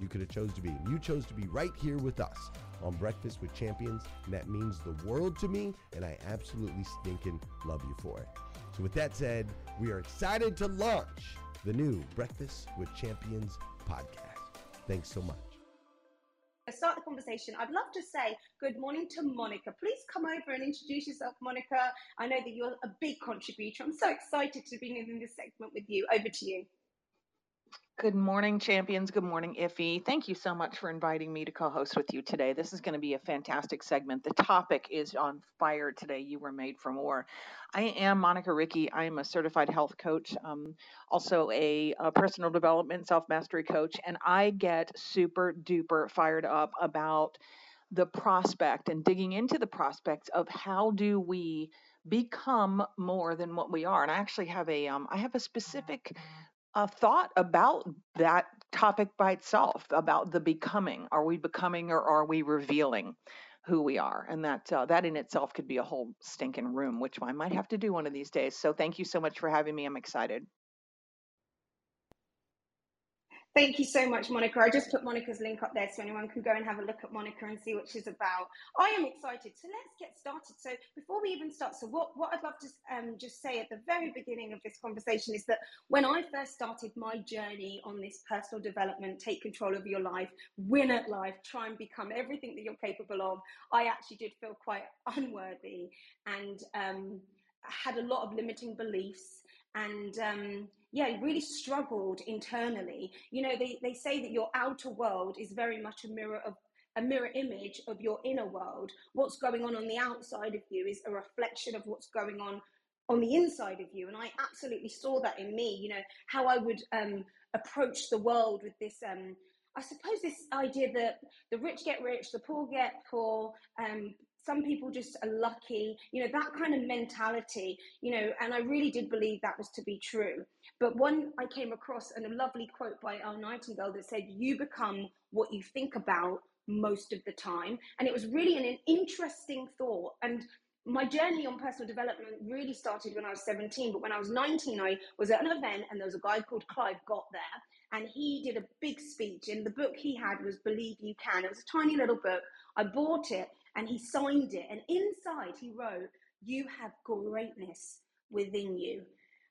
you could have chose to be. You chose to be right here with us on Breakfast with Champions, and that means the world to me, and I absolutely stinking love you for it. So with that said, we are excited to launch the new Breakfast with Champions podcast. Thanks so much. I start the conversation. I'd love to say good morning to Monica. Please come over and introduce yourself, Monica. I know that you're a big contributor. I'm so excited to be in this segment with you. Over to you. Good morning, champions. Good morning, Iffy. Thank you so much for inviting me to co-host with you today. This is going to be a fantastic segment. The topic is on fire today. You were made for more. I am Monica Rickey. I am a certified health coach, also a personal development, self-mastery coach, and I get super duper fired up about the prospect and digging into the prospects of how do we become more than what we are. And I actually have a specific thought about that topic by itself, about the becoming. Are we becoming or are we revealing who we are? And that in itself could be a whole stinking room, which I might have to do one of these days. So thank you so much for having me. I'm excited. Thank you so much, Monica. I just put Monica's link up there so anyone can go and have a look at Monica and see what she's about. I am excited. So let's get started. So before we even start, so what I'd love to just say at the very beginning of this conversation is that when I first started my journey on this personal development, take control of your life, win at life, try and become everything that you're capable of, I actually did feel quite unworthy and had a lot of limiting beliefs and really struggled internally. You know, they say that your outer world is very much a mirror image of your inner world. What's going on the outside of you is a reflection of what's going on the inside of you. And I absolutely saw that in me, you know, how I would approach the world with this I suppose this idea that the rich get rich, the poor get poor, some people just are lucky, you know, that kind of mentality, you know, and I really did believe that was to be true. But one, I came across a lovely quote by Earl Nightingale that said, "You become what you think about most of the time." And it was really an interesting thought. And my journey on personal development really started when I was 17, but when I was 19, I was at an event and there was a guy called Clive got there and he did a big speech, and the book he had was Believe You Can. It was a tiny little book. I bought it and he signed it, and inside he wrote, "You have greatness within you."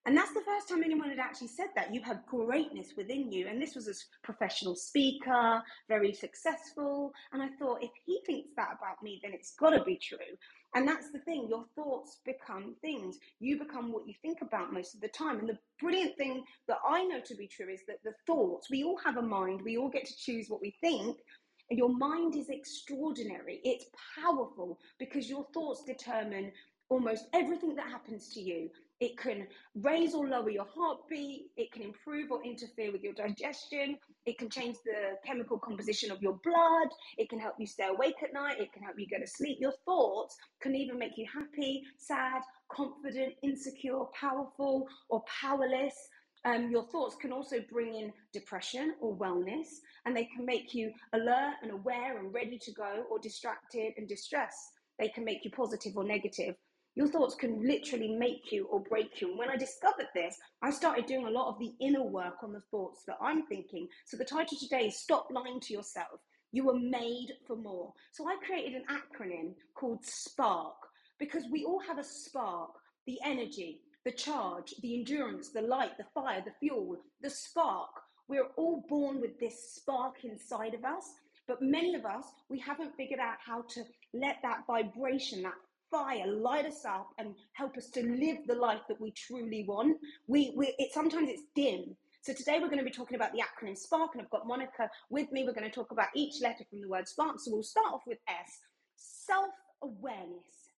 And that's the first time anyone had actually said that, "You have greatness within you." And this was a professional speaker, very successful. And I thought, if he thinks that about me, then it's got to be true. And that's the thing, your thoughts become things. You become what you think about most of the time. And the brilliant thing that I know to be true is that the thoughts, we all have a mind, we all get to choose what we think. And your mind is extraordinary. It's powerful because your thoughts determine almost everything that happens to you. It can raise or lower your heartbeat. It can improve or interfere with your digestion. It can change the chemical composition of your blood. It can help you stay awake at night. It can help you go to sleep. Your thoughts can even make you happy, sad, confident, insecure, powerful, or powerless. Your thoughts can also bring in depression or wellness, and they can make you alert and aware and ready to go, or distracted and distressed. They can make you positive or negative. Your thoughts can literally make you or break you. And when I discovered this, I started doing a lot of the inner work on the thoughts that I'm thinking. So the title today is Stop Lying to Yourself. You were made for more. So I created an acronym called SPARK, because we all have a spark, the energy, the charge, the endurance, the light, the fire, the fuel, the spark. We're all born with this spark inside of us. But many of us, we haven't figured out how to let that vibration, that fire, light us up and help us to live the life that we truly want. Sometimes it's dim. So today we're going to be talking about the acronym SPARK, and I've got Monica with me. We're going to talk about each letter from the word SPARK. So we'll start off with S, self-awareness.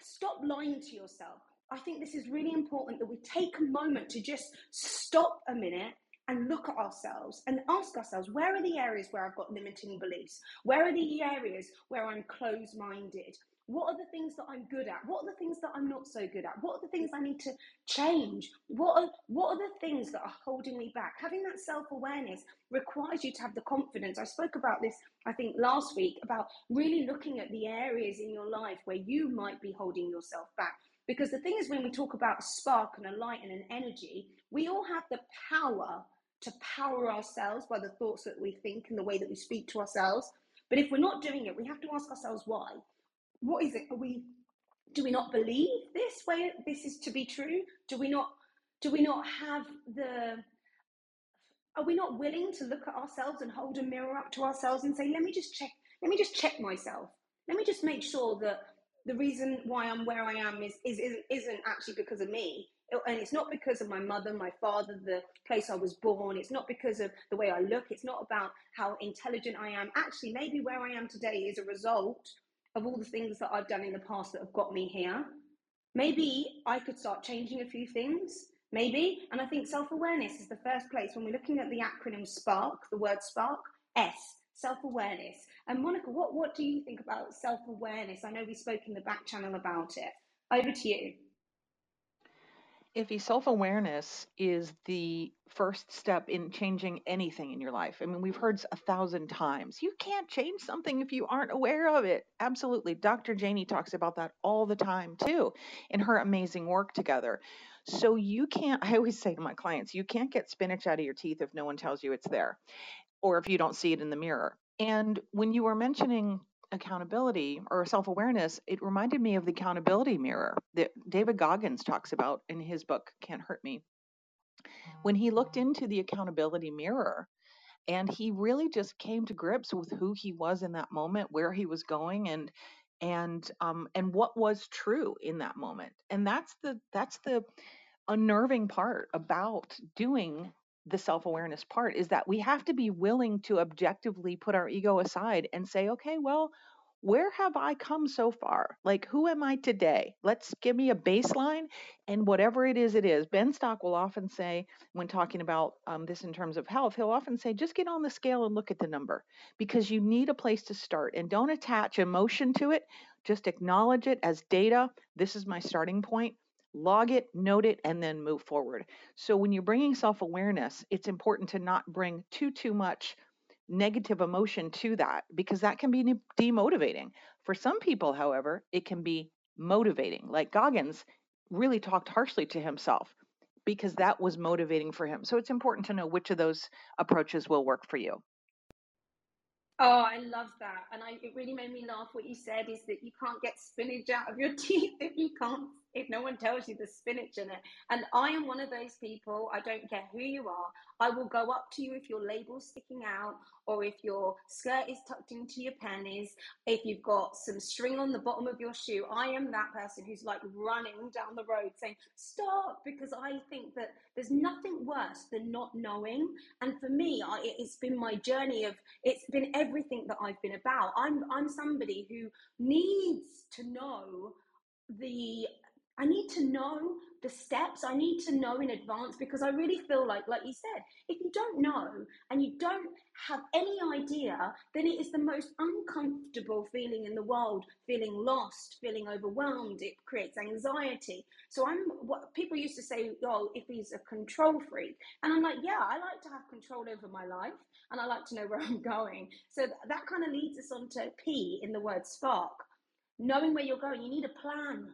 Stop lying to yourself. I think this is really important, that we take a moment to just stop a minute and look at ourselves and ask ourselves, where are the areas where I've got limiting beliefs? Where are the areas where I'm closed-minded? What are the things that I'm good at? What are the things that I'm not so good at? What are the things I need to change? What are the things that are holding me back? Having that self-awareness requires you to have the confidence. I spoke about this, I think, last week, about really looking at the areas in your life where you might be holding yourself back. Because the thing is, when we talk about a spark and a light and an energy, we all have the power to power ourselves by the thoughts that we think and the way that we speak to ourselves. But if we're not doing it, we have to ask ourselves why. What is it? Do we not believe this way? This is to be true. Are we not willing to look at ourselves and hold a mirror up to ourselves and say, let me just check myself. Let me just make sure that the reason why I'm where I am isn't actually because of me. And it's not because of my mother, my father, the place I was born. It's not because of the way I look. It's not about how intelligent I am. Actually, maybe where I am today is a result of all the things that I've done in the past that have got me here. Maybe I could start changing a few things, maybe. And I think self-awareness is the first place when we're looking at the acronym SPARK, the word SPARK, S, self-awareness. And Monica, what do you think about self-awareness? I know we spoke in the back channel about it. Over to you. Ify, self-awareness is the first step in changing anything in your life. I mean, we've heard 1,000 times, you can't change something if you aren't aware of it. Absolutely. Dr. Janie talks about that all the time, too, in her amazing work together. So you can't, I always say to my clients, you can't get spinach out of your teeth if no one tells you it's there, or if you don't see it in the mirror. And when you were mentioning accountability or self-awareness, it reminded me of the accountability mirror that David Goggins talks about in his book, Can't Hurt Me. When he looked into the accountability mirror, and he really just came to grips with who he was in that moment, where he was going, and what was true in that moment. And that's the unnerving part about doing the self-awareness part, is that we have to be willing to objectively put our ego aside and say, okay, well, where have I come so far? Like, who am I today? Let's give me a baseline, and whatever it is, it is. Ben Stock will often say, when talking about this in terms of health, he'll often say, just get on the scale and look at the number, because you need a place to start, and don't attach emotion to it. Just acknowledge it as data. This is my starting point. Log it, note it, and then move forward. So when you're bringing self-awareness, it's important to not bring too much negative emotion to that, because that can be demotivating. For some people, however, it can be motivating. Like Goggins really talked harshly to himself because that was motivating for him. So it's important to know which of those approaches will work for you. Oh, I love that. And it really made me laugh what you said, is that you can't get spinach out of your teeth if no one tells you the spinach in it. And I am one of those people, I don't care who you are, I will go up to you if your label's sticking out, or if your skirt is tucked into your panties, if you've got some string on the bottom of your shoe. I am that person who's like running down the road saying, stop, because I think that there's nothing worse than not knowing. And for me, it's been my journey of, it's been everything that I've been about. I'm somebody who needs to know the steps. I need to know in advance, because I really feel like you said, if you don't know and you don't have any idea, then it is the most uncomfortable feeling in the world, feeling lost, feeling overwhelmed. It creates anxiety. So what people used to say, oh, if he's a control freak. And I'm like, yeah, I like to have control over my life, and I like to know where I'm going. So that kind of leads us on to P in the word spark. Knowing where you're going, you need a plan.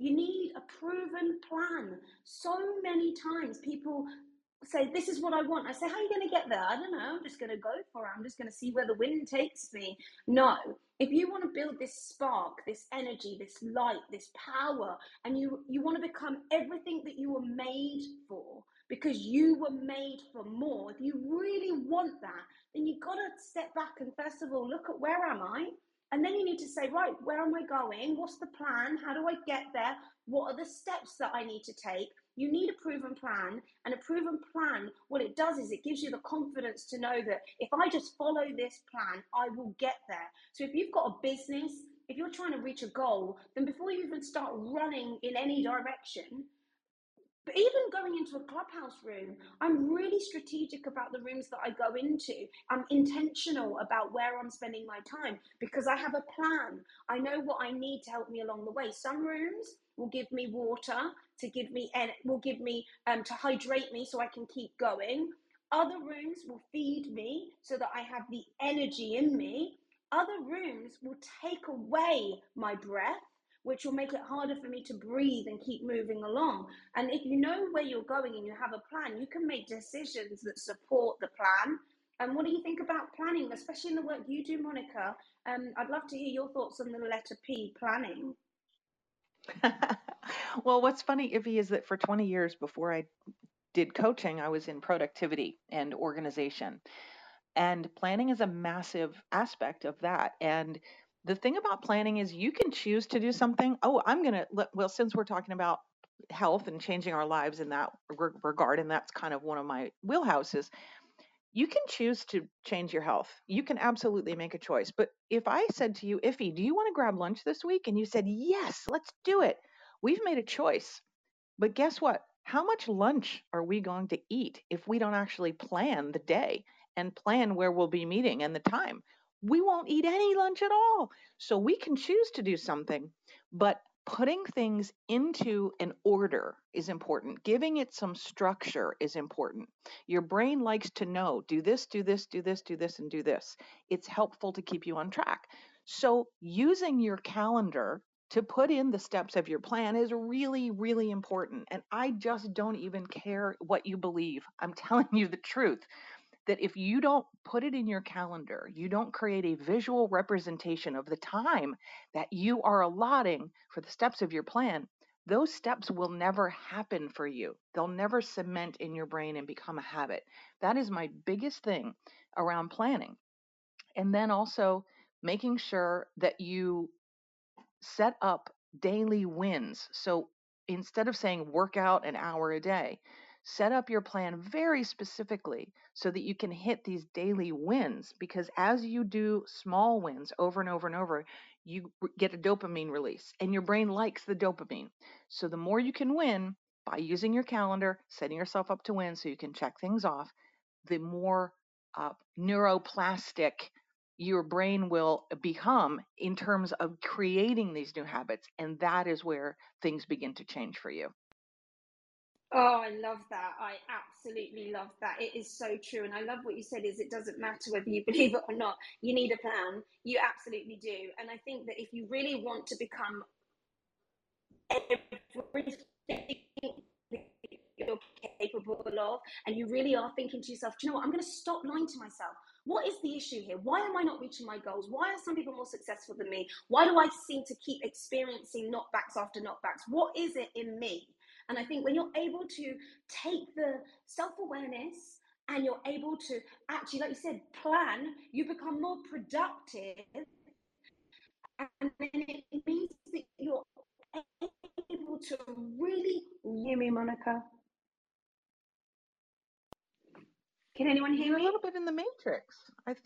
You need a proven plan. So many times people say, this is what I want. I say, how are you going to get there? I don't know. I'm just going to go for it. I'm just going to see where the wind takes me. No. If you want to build this spark, this energy, this light, this power, and you want to become everything that you were made for, because you were made for more, if you really want that, then you've got to step back and first of all, look at, where am I? And then you need to say, right, where am I going? What's the plan? How do I get there? What are the steps that I need to take? You need a proven plan. And a proven plan, what it does is it gives you the confidence to know that if I just follow this plan, I will get there. So if you've got a business, if you're trying to reach a goal, then before you even start running in any direction, but even going into a Clubhouse room, I'm really strategic about the rooms that I go into. I'm intentional about where I'm spending my time, because I have a plan. I know what I need to help me along the way. Some rooms will give me water to hydrate me so I can keep going. Other rooms will feed me so that I have the energy in me. Other rooms will take away my breath, which will make it harder for me to breathe and keep moving along. And if you know where you're going and you have a plan, you can make decisions that support the plan. And what do you think about planning, especially in the work you do, Monica? I'd love to hear your thoughts on the letter P, planning. Well, what's funny, Ivy, is that for 20 years before I did coaching, I was in productivity and organization. And planning is a massive aspect of that. And the thing about planning is you can choose to do something. Oh, since we're talking about health and changing our lives in that regard, and that's kind of one of my wheelhouses, you can choose to change your health. You can absolutely make a choice. But if I said to you, Iffy, do you want to grab lunch this week? And you said, yes, let's do it. We've made a choice. But guess what? How much lunch are we going to eat if we don't actually plan the day and plan where we'll be meeting and the time? We won't eat any lunch at all. So we can choose to do something, but putting things into an order is important. Giving it some structure is important. Your brain likes to know, do this, do this, do this, do this, and do this. It's helpful to keep you on track. So using your calendar to put in the steps of your plan is really, really important. And I just don't even care what you believe. I'm telling you the truth, that if you don't put it in your calendar, you don't create a visual representation of the time that you are allotting for the steps of your plan, those steps will never happen for you. They'll never cement in your brain and become a habit. That is my biggest thing around planning. And then also making sure that you set up daily wins. So instead of saying work out an hour a day, set up your plan very specifically so that you can hit these daily wins, because as you do small wins over and over and over, you get a dopamine release and your brain likes the dopamine. So the more you can win by using your calendar, setting yourself up to win so you can check things off, the more neuroplastic your brain will become in terms of creating these new habits. And that is where things begin to change for you. Oh, I love that. I absolutely love that. It is so true. And I love what you said is it doesn't matter whether you believe it or not. You need a plan. You absolutely do. And I think that if you really want to become everything you're capable of, and you really are thinking to yourself, do you know what? I'm going to stop lying to myself. What is the issue here? Why am I not reaching my goals? Why are some people more successful than me? Why do I seem to keep experiencing knockbacks after knockbacks? What is it in me? And I think when you're able to take the self-awareness and you're able to actually, like you said, plan, you become more productive. And then it means that you're able to really, hear me, Monica? Can anyone hear me? A little bit in the matrix,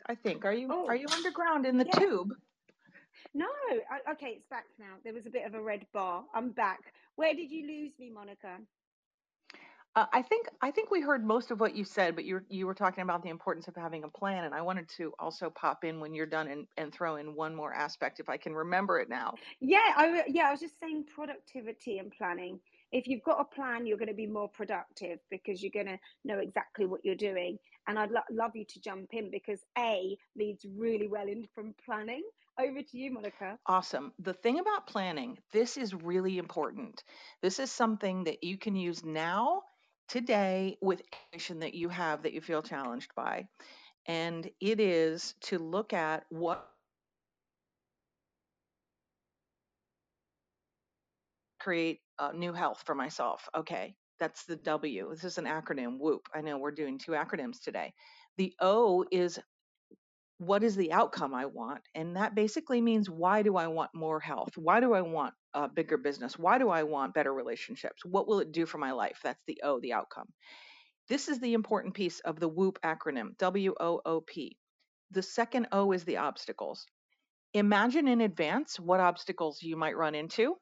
I think. Are you underground in the tube? No. Okay, it's back now. There was a bit of a red bar. I'm back. Where did you lose me, Monica? I think we heard most of what you said, but you were talking about the importance of having a plan, and I wanted to also pop in when you're done and throw in one more aspect if I can remember it now. I was just saying productivity and planning. If you've got a plan, you're going to be more productive because you're going to know exactly what you're doing. And I'd love you to jump in because A leads really well in from planning. Over to you, Monica. Awesome. The thing about planning, this is really important. This is something that you can use now, today, with information that you have that you feel challenged by. And it is to look at what create new health for myself. Okay, that's the W. This is an acronym, whoop. I know we're doing two acronyms today. The O is what is the outcome I want? And that basically means why do I want more health? Why do I want a bigger business? Why do I want better relationships? What will it do for my life? That's the O, the outcome. This is the important piece of the WHOOP acronym, W-O-O-P. The second O is the obstacles. Imagine in advance what obstacles you might run into.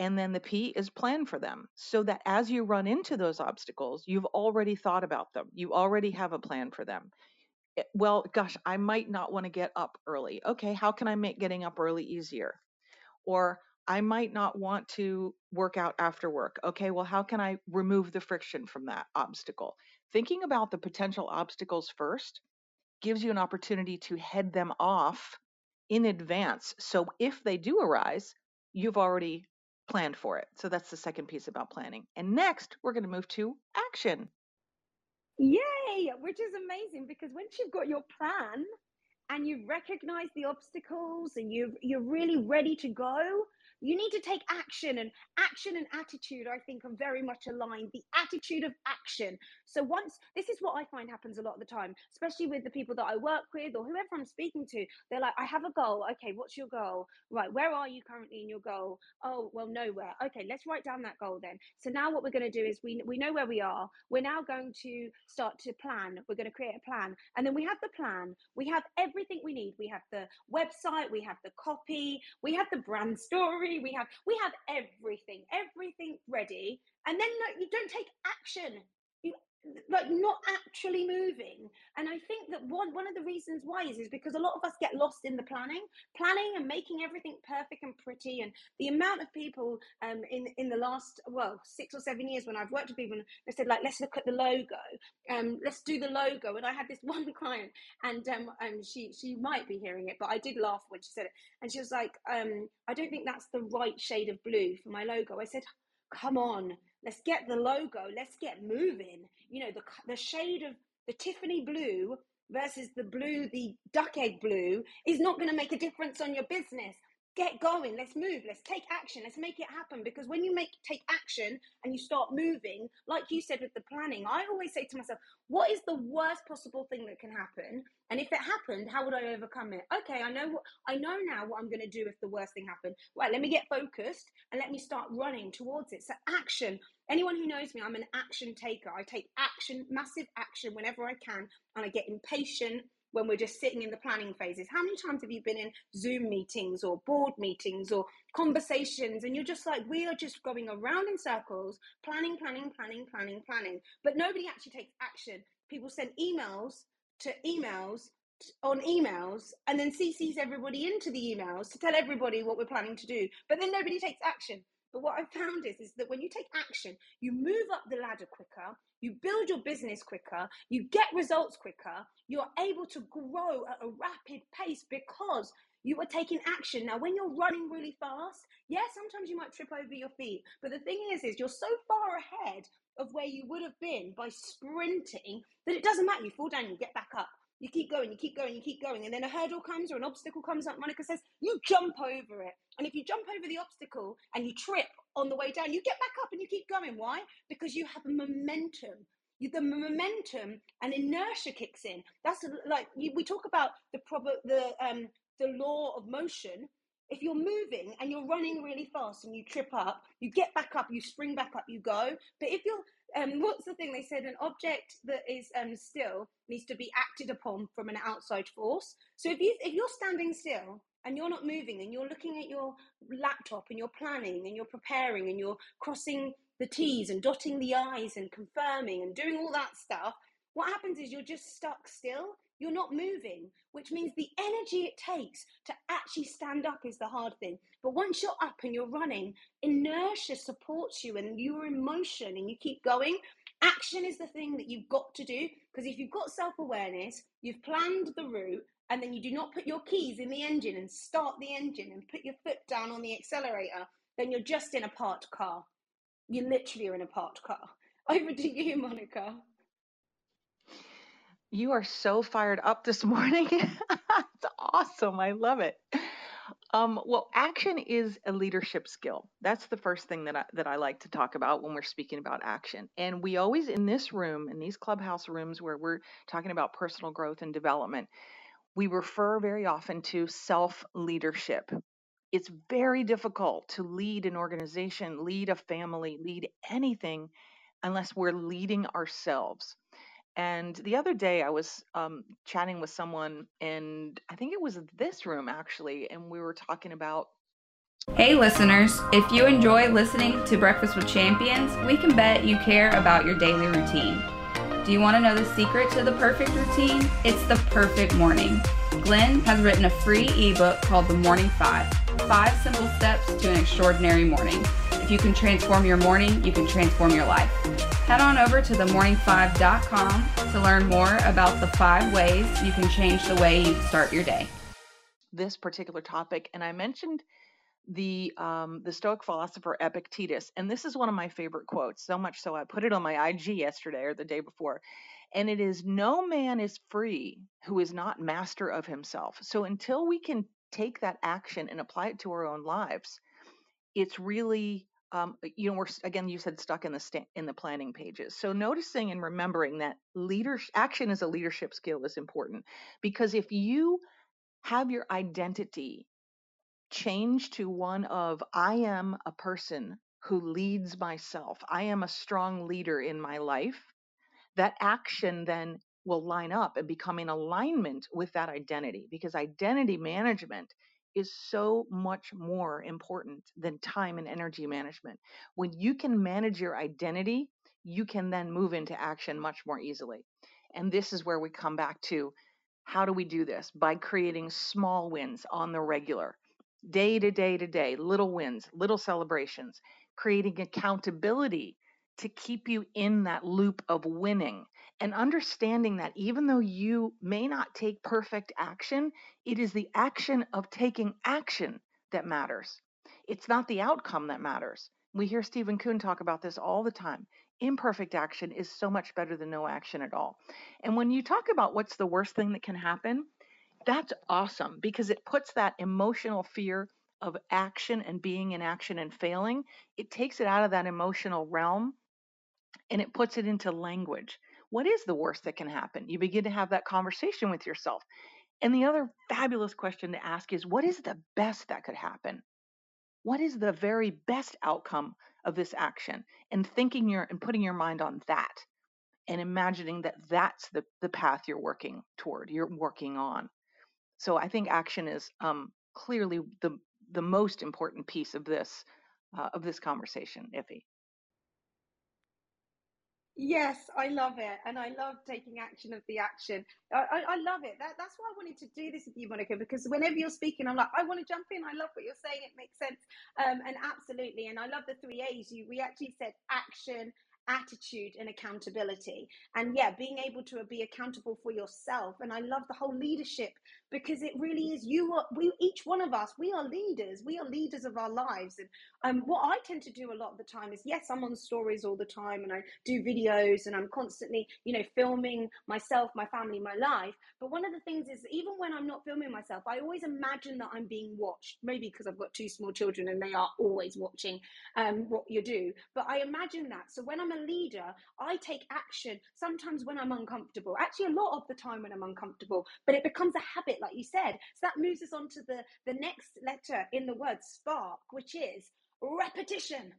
And then the P is plan for them so that as you run into those obstacles, you've already thought about them. You already have a plan for them. Well, gosh, I might not want to get up early. Okay, how can I make getting up early easier? Or I might not want to work out after work. Okay, well, how can I remove the friction from that obstacle? Thinking about the potential obstacles first gives you an opportunity to head them off in advance. So if they do arise, you've already planned for it. So that's the second piece about planning. And next, we're going to move to action. Yay, which is amazing because once you've got your plan and you've recognized the obstacles and you're really ready to go, you need to take action. And action and attitude, I think, are very much aligned. The attitude of action. So once, this is what I find happens a lot of the time, especially with the people that I work with or whoever I'm speaking to. They're like, I have a goal. Okay, what's your goal? Right, where are you currently in your goal? Oh, well, nowhere. Okay, let's write down that goal then. So now what we're going to do is we know where we are. We're now going to start to plan. We're going to create a plan. And then we have the plan. We have everything we need. We have the website. We have the copy. We have the brand story. We have everything ready, and then no, you don't take action. You like not actually moving. And I think that one of the reasons why is because a lot of us get lost in the planning and making everything perfect and pretty. And the amount of people in the last 6 or 7 years when I've worked with people, they said, like, let's look at the logo, let's do the logo. And I had this one client, and she might be hearing it, but I did laugh when she said it, and she was like, I don't think that's the right shade of blue for my logo. I said, come on, let's get the logo, let's get moving. You know, the shade of the Tiffany blue versus the blue, the duck egg blue, is not going to make a difference on your business. Get going, let's move, let's take action, let's make it happen. Because when you take action and you start moving, like you said with the planning, I always say to myself, what is the worst possible thing that can happen? And if it happened, how would I overcome it? Okay, I know now what I'm going to do if the worst thing happened. Well, let me get focused and let me start running towards it. So action. Anyone who knows me, I'm an action taker. I take action, massive action, whenever I can, and I get impatient when we're just sitting in the planning phases. How many times have you been in Zoom meetings or board meetings or conversations, and you're just like, we are just going around in circles, planning, but nobody actually takes action. People send emails to emails on emails, and then CCs everybody into the emails to tell everybody what we're planning to do, but then nobody takes action. But what I've found is that when you take action, you move up the ladder quicker, you build your business quicker, you get results quicker, you're able to grow at a rapid pace because you are taking action. Now, when you're running really fast, yeah, sometimes you might trip over your feet. But the thing is you're so far ahead of where you would have been by sprinting that it doesn't matter. You fall down, you get back up. You keep going, you keep going, you keep going. And then a hurdle comes or an obstacle comes up. Monica says, you jump over it. And if you jump over the obstacle and you trip on the way down, you get back up and you keep going. Why? Because you have a momentum. The momentum and inertia kicks in. That's like, we talk about the law of motion. If you're moving and you're running really fast and you trip up, you get back up, you spring back up, you go. But if you're, what's the thing they said, an object that is still needs to be acted upon from an outside force. So if you're standing still and you're not moving and you're looking at your laptop and you're planning and you're preparing and you're crossing the T's and dotting the I's and confirming and doing all that stuff, what happens is you're just stuck still. You're not moving, which means the energy it takes to actually stand up is the hard thing. But once you're up and you're running, inertia supports you and you're in motion and you keep going. Action is the thing that you've got to do, because if you've got self-awareness, you've planned the route, and then you do not put your keys in the engine and start the engine and put your foot down on the accelerator, then you're just in a parked car. You literally are in a parked car. Over to you, Monica. You are so fired up this morning. It's awesome. I love it. Well, action is a leadership skill. That's the first thing that I like to talk about when we're speaking about action. And we always, in this room, in these Clubhouse rooms where we're talking about personal growth and development, we refer very often to self-leadership. It's very difficult to lead an organization, lead a family, lead anything unless we're leading ourselves. And the other day I was chatting with someone, and I think it was this room actually, and we were talking about... Hey listeners, if you enjoy listening to Breakfast with Champions, we can bet you care about your daily routine. Do you want to know the secret to the perfect routine? It's the perfect morning. Glenn has written a free ebook called The Morning 5 Simple Steps to an Extraordinary Morning. If you can transform your morning, you can transform your life. Head on over to themorning5.com to learn more about the 5 ways you can change the way you start your day. This particular topic, and I mentioned the Stoic philosopher Epictetus, and this is one of my favorite quotes, so much so I put it on my IG yesterday or the day before, and it is, no man is free who is not master of himself. So until we can take that action and apply it to our own lives, it's really... we're, again, you said stuck in the planning pages. So noticing and remembering that action as a leadership skill is important, because if you have your identity change to one of, I am a person who leads myself, I am a strong leader in my life, that action then will line up and become in alignment with that identity, because identity management is so much more important than time and energy management. When you can manage your identity, you can then move into action much more easily. And this is where we come back to, how do we do this? By creating small wins on the regular, day to day to day, little wins, little celebrations, creating accountability to keep you in that loop of winning, and understanding that even though you may not take perfect action, it is the action of taking action that matters. It's not the outcome that matters. We hear Stephen Kuhn talk about this all the time. Imperfect action is so much better than no action at all. And when you talk about what's the worst thing that can happen, that's awesome, because it puts that emotional fear of action and being in action and failing, it takes it out of that emotional realm and it puts it into language. What is the worst that can happen? You begin to have that conversation with yourself. And the other fabulous question to ask is, what is the best that could happen? What is the very best outcome of this action? And thinking and putting your mind on that and imagining that that's the path you're working toward, you're working on. So I think action is clearly the most important piece of this conversation, Iffy. Yes, I love it. And I love taking action of the action. I love it. That's why I wanted to do this with you, Monica, because whenever you're speaking, I'm like, I want to jump in. I love what you're saying. It makes sense. And absolutely. And I love the three A's. We actually said action, attitude, and accountability. And yeah, being able to be accountable for yourself. And I love the whole leadership, because it really is, each one of us, we are leaders of our lives. And what I tend to do a lot of the time is, yes, I'm on stories all the time and I do videos and I'm constantly, filming myself, my family, my life. But one of the things is, even when I'm not filming myself, I always imagine that I'm being watched, maybe because I've got two small children and they are always watching what you do. But I imagine that. So when I'm a leader, I take action sometimes when I'm uncomfortable, actually a lot of the time when I'm uncomfortable, but it becomes a habit, like you said. So that moves us on to the next letter in the word spark, which is repetition.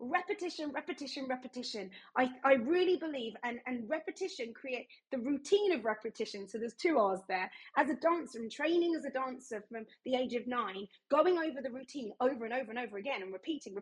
Repetition, repetition, repetition. I really believe, and repetition create the routine of repetition. So there's two R's there. As a dancer, and training as a dancer from the age of 9, going over the routine over and over and over again and repeating.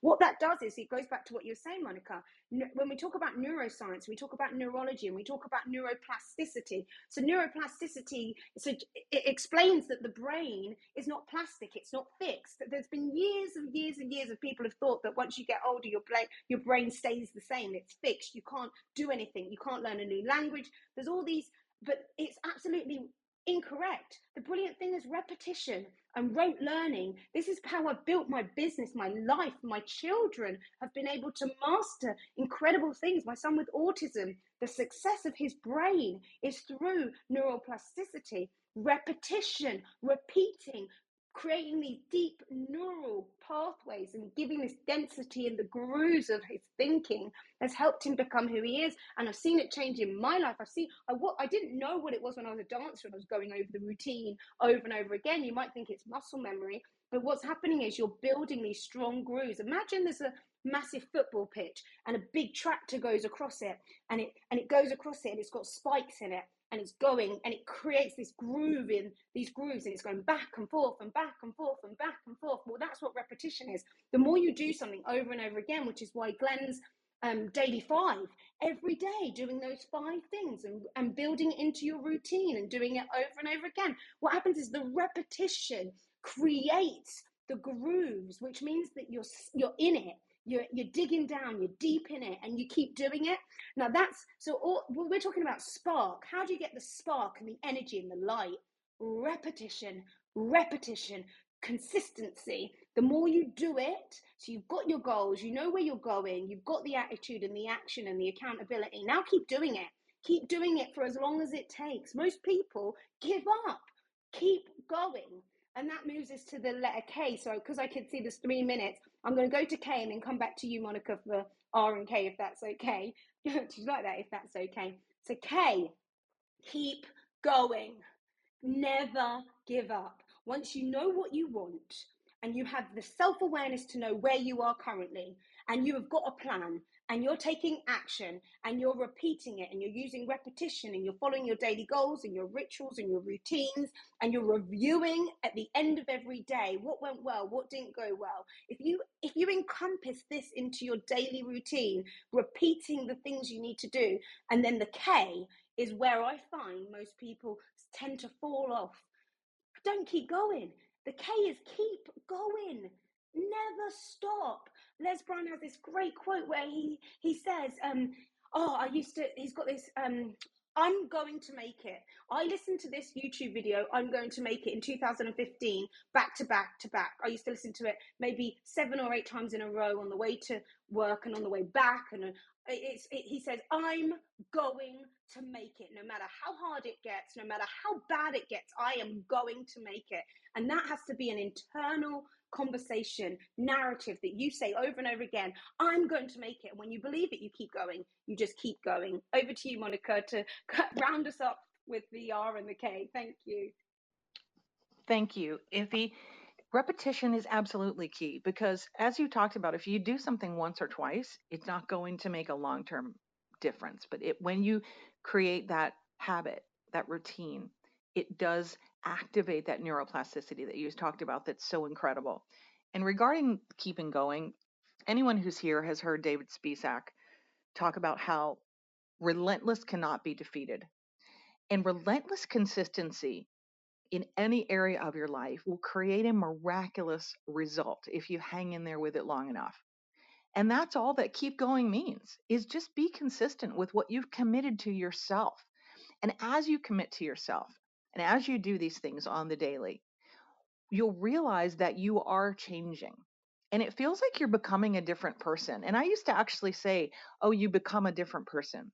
What that does is, it goes back to what you're saying, Monica. When we talk about neuroscience, we talk about neurology and we talk about neuroplasticity. So neuroplasticity, it explains that the brain is not plastic. It's not fixed. There's been years and years and years of people have thought that once you get older, your brain stays the same. It's fixed. You can't do anything. You can't learn a new language. There's all these, but it's absolutely incorrect. The brilliant thing is repetition and rote learning. This is how I've built my business, my life. My children have been able to master incredible things. My son with autism, the success of his brain is through neuroplasticity, repetition, repeating, creating these deep neural pathways and giving this density and the grooves of his thinking has helped him become who he is. And I've seen it change in my life. I didn't know what it was when I was a dancer and I was going over the routine over and over again. You might think it's muscle memory, but what's happening is you're building these strong grooves. Imagine there's a massive football pitch and a big tractor goes across it, and it goes across it, and it's got spikes in it. And it's going, and it creates this groove in these grooves, and it's going back and forth and back and forth and back and forth. Well, that's what repetition is. The more you do something over and over again, which is why Glenn's daily 5, every day doing those 5 things and building it into your routine and doing it over and over again. What happens is the repetition creates the grooves, which means that you're in it. You're digging down, you're deep in it, and you keep doing it. Now we're talking about spark. How do you get the spark and the energy and the light? Repetition, consistency. The more you do it, so you've got your goals, you know where you're going, you've got the attitude and the action and the accountability. Now keep doing it. Keep doing it for as long as it takes. Most people give up. Keep going. And that moves us to the letter K. So because I can see there's 3 minutes, I'm going to go to K and then come back to you, Monica, for R and K, if that's okay. Do you like that, if that's okay? So K, keep going. Never give up. Once you know what you want and you have the self-awareness to know where you are currently and you have got a plan and you're taking action and you're repeating it and you're using repetition and you're following your daily goals and your rituals and your routines, and you're reviewing at the end of every day what went well, what didn't go well. If you encompass this into your daily routine, repeating the things you need to do, and then the K is where I find most people tend to fall off. Don't keep going. The K is keep going. Never stop. Les Brown has this great quote where he says, he's got this, I'm going to make it. I listened to this YouTube video, I'm going to make it, in 2015, back to back to back. I used to listen to it maybe 7 or 8 times in a row on the way to work and on the way back. And he says, I'm going to make it. No matter how hard it gets, no matter how bad it gets, I am going to make it. And that has to be an internal conversation, narrative that you say over and over again, I'm going to make it. And when you believe it, you keep going. You just keep going. Over to you, Monica, to round us up with the R and the K. Thank you. Thank you, Iffy. Repetition is absolutely key, because as you talked about, if you do something once or twice, it's not going to make a long-term difference. But when you create that habit, that routine, it does activate that neuroplasticity that you talked about that's so incredible. And regarding keeping going, anyone who's here has heard David Spisak talk about how relentless cannot be defeated. And relentless consistency in any area of your life will create a miraculous result if you hang in there with it long enough. And that's all that keep going means, is just be consistent with what you've committed to yourself. And as you commit to yourself, and as you do these things on the daily, you'll realize that you are changing. And it feels like you're becoming a different person. And I used to actually say, oh, you become a different person.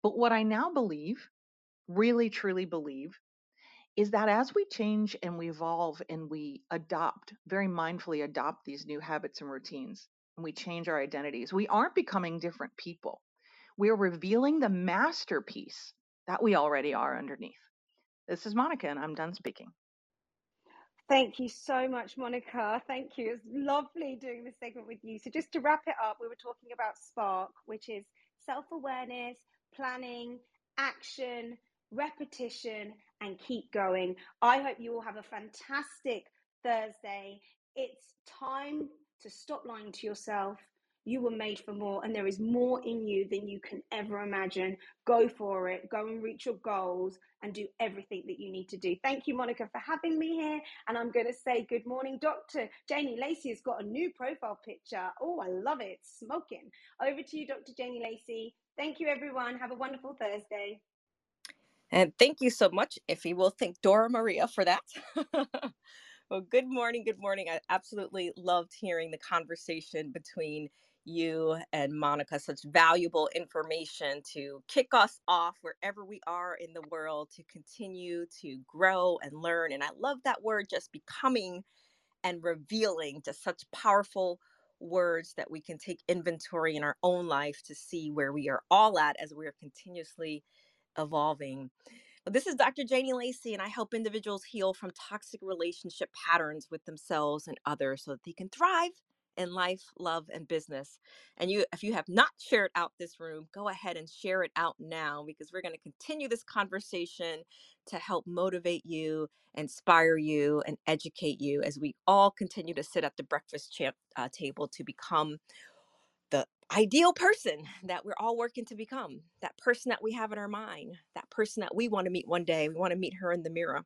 But what I now believe, really truly believe, is that as we change and we evolve and we adopt, very mindfully adopt these new habits and routines, and we change our identities, we aren't becoming different people. We are revealing the masterpiece that we already are underneath. This is Monica, and I'm done speaking. Thank you so much, Monica. Thank you. It's lovely doing this segment with you. So just to wrap it up, we were talking about SPARK, which is self-awareness, planning, action, repetition, and keep going. I hope you all have a fantastic Thursday. It's time to stop lying to yourself. You were made for more, and there is more in you than you can ever imagine. Go for it. Go and reach your goals and do everything that you need to do. Thank you, Monica, for having me here. And I'm going to say good morning. Dr. Janie Lacy has got a new profile picture. Oh, I love it. Smoking. Over to you, Dr. Janie Lacy. Thank you, everyone. Have a wonderful Thursday. And thank you so much, Iffy. We'll thank Dora Maria for that. Well, good morning. Good morning. I absolutely loved hearing the conversation between you and Monica, such valuable information to kick us off wherever we are in the world to continue to grow and learn. And I love that word, just becoming and revealing, just such powerful words that we can take inventory in our own life to see where we are all at as we are continuously evolving. Well, this is Dr. Janie Lacy, and I help individuals heal from toxic relationship patterns with themselves and others so that they can thrive in life, love, and business. And if you have not shared out this room, go ahead and share it out now, because we're going to continue this conversation to help motivate you, inspire you, and educate you as we all continue to sit at the breakfast table to become the ideal person that we're all working to become, that person that we have in our mind, that person that we want to meet one day. We want to meet her in the mirror.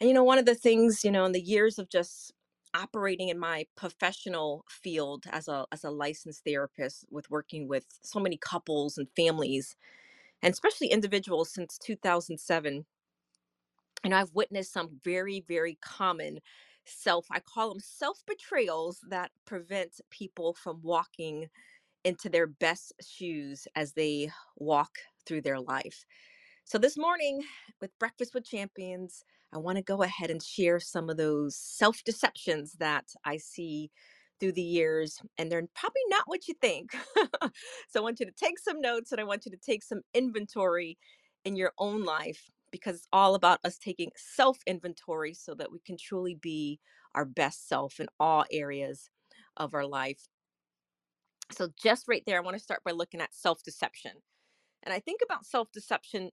And, one of the things, in the years of just operating in my professional field as a licensed therapist, with working with so many couples and families, and especially individuals since 2007, I've witnessed some very, very common I call them self-betrayals, that prevent people from walking into their best shoes as they walk through their life. So this morning with Breakfast with Champions, I want to go ahead and share some of those self-deceptions that I see through the years, and they're probably not what you think. So I want you to take some notes, and I want you to take some inventory in your own life, because it's all about us taking self-inventory so that we can truly be our best self in all areas of our life. So just right there, I want to start by looking at self-deception. And I think about self-deception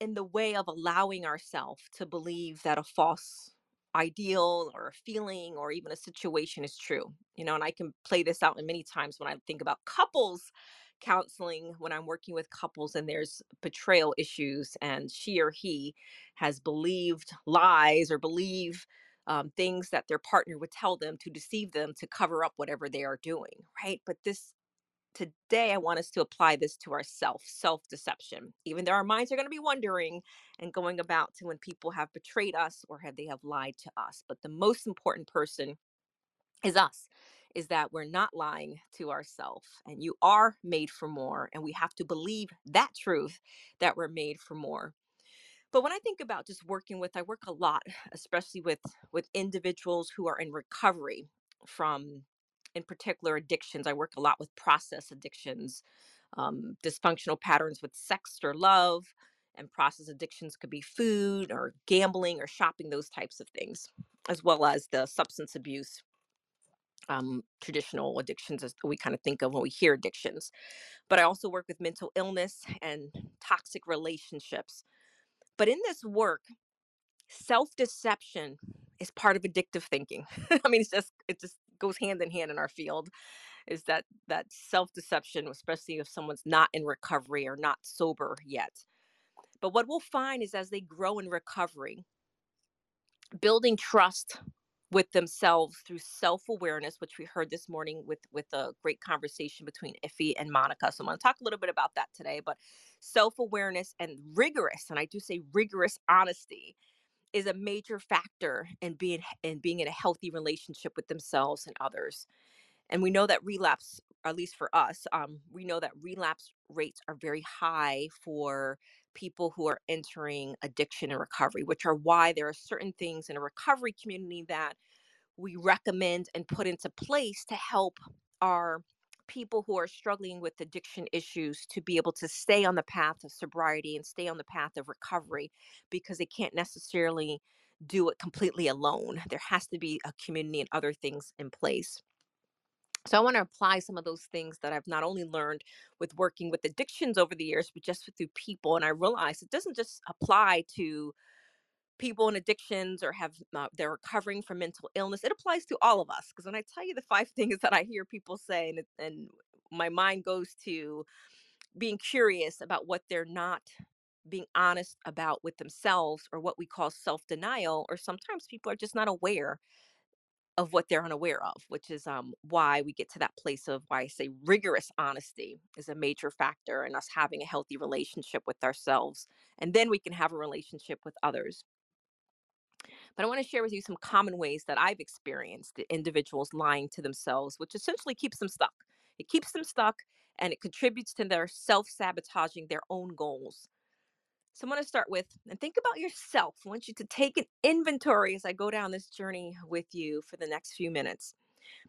in the way of allowing ourselves to believe that a false ideal or a feeling or even a situation is true. You know, and I can play this out in many times when I think about couples counseling, when I'm working with couples and there's betrayal issues and she or he has believed lies or believe things that their partner would tell them to deceive them, to cover up whatever they are doing, right? But this today, I want us to apply this to ourselves, self-deception, even though our minds are going to be wondering and going about to when people have betrayed us or have they have lied to us. But the most important person is us, is that we're not lying to ourselves, and you are made for more. And we have to believe that truth, that we're made for more. But when I think about just working with, I work a lot, especially with individuals who are in recovery from, in particular, addictions. I work a lot with process addictions, dysfunctional patterns with sex or love, and process addictions could be food or gambling or shopping, those types of things, as well as the substance abuse, traditional addictions as we kind of think of when we hear addictions. But I also work with mental illness and toxic relationships. But in this work, self-deception is part of addictive thinking. I mean, it just goes hand in hand in our field, is that self-deception, especially if someone's not in recovery or not sober yet. But what we'll find is as they grow in recovery, building trust with themselves through self-awareness, which we heard this morning with a great conversation between Iffy and Monica. So I'm going to talk a little bit about that today, but self-awareness and rigorous, and I do say rigorous honesty, is a major factor in being in a healthy relationship with themselves and others. And we know that relapse, at least for us, we know that relapse rates are very high for people who are entering addiction and recovery, which are why there are certain things in a recovery community that we recommend and put into place to help our people who are struggling with addiction issues to be able to stay on the path of sobriety and stay on the path of recovery, because they can't necessarily do it completely alone. There has to be a community and other things in place. So I want to apply some of those things that I've not only learned with working with addictions over the years, but just through people. And I realized it doesn't just apply to people in addictions or they're recovering from mental illness. It applies to all of us. Because when I tell you the 5 things that I hear people say, and my mind goes to being curious about what they're not being honest about with themselves, or what we call self-denial, or sometimes people are just not aware of what they're unaware of, which is why we get to that place of why I say rigorous honesty is a major factor in us having a healthy relationship with ourselves. And then we can have a relationship with others. But I want to share with you some common ways that I've experienced the individuals lying to themselves, which essentially keeps them stuck. It keeps them stuck, and it contributes to their self-sabotaging their own goals. So I'm going to start with, and think about yourself. I want you to take an inventory as I go down this journey with you for the next few minutes.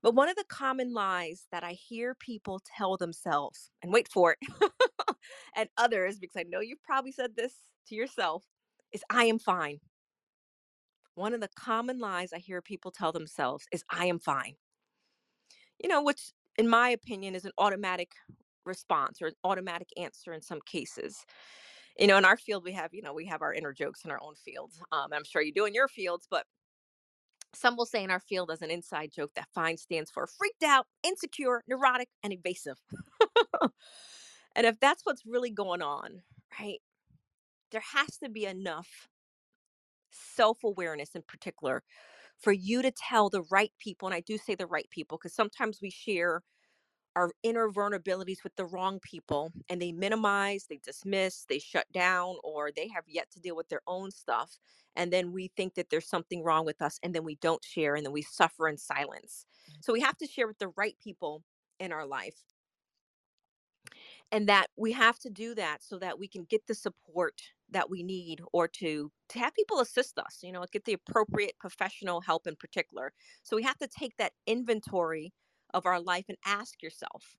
But one of the common lies that I hear people tell themselves, and wait for it, and others, because I know you've probably said this to yourself, is I am fine. One of the common lies I hear people tell themselves is I am fine. You know, which in my opinion is an automatic response or an automatic answer in some cases. You know, in our field, we have our inner jokes in our own field. I'm sure you do in your fields, but some will say in our field as an inside joke that FINE stands for freaked out, insecure, neurotic, and evasive. And if that's what's really going on, right, there has to be enough self-awareness in particular for you to tell the right people. And I do say the right people, because sometimes we share our inner vulnerabilities with the wrong people, and they minimize, they dismiss, they shut down, or they have yet to deal with their own stuff. And then we think that there's something wrong with us, and then we don't share, and then we suffer in silence. So we have to share with the right people in our life. And that we have to do that so that we can get the support that we need, or to have people assist us, you know, get the appropriate professional help in particular. So we have to take that inventory of our life and ask yourself.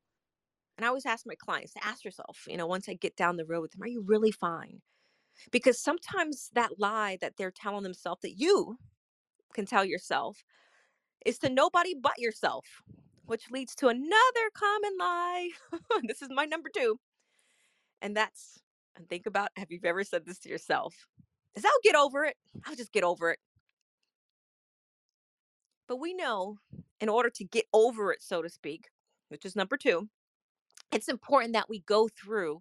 And I always ask my clients to ask yourself, you know, once I get down the road with them, are you really fine? Because sometimes that lie that they're telling themselves, that you can tell yourself, is to nobody but yourself. which leads to another common lie. This is my number two. And that's, and think about, have you ever said this to yourself? Is I'll get over it. I'll just get over it. But we know in order to get over it, so to speak, which is number two, it's important that we go through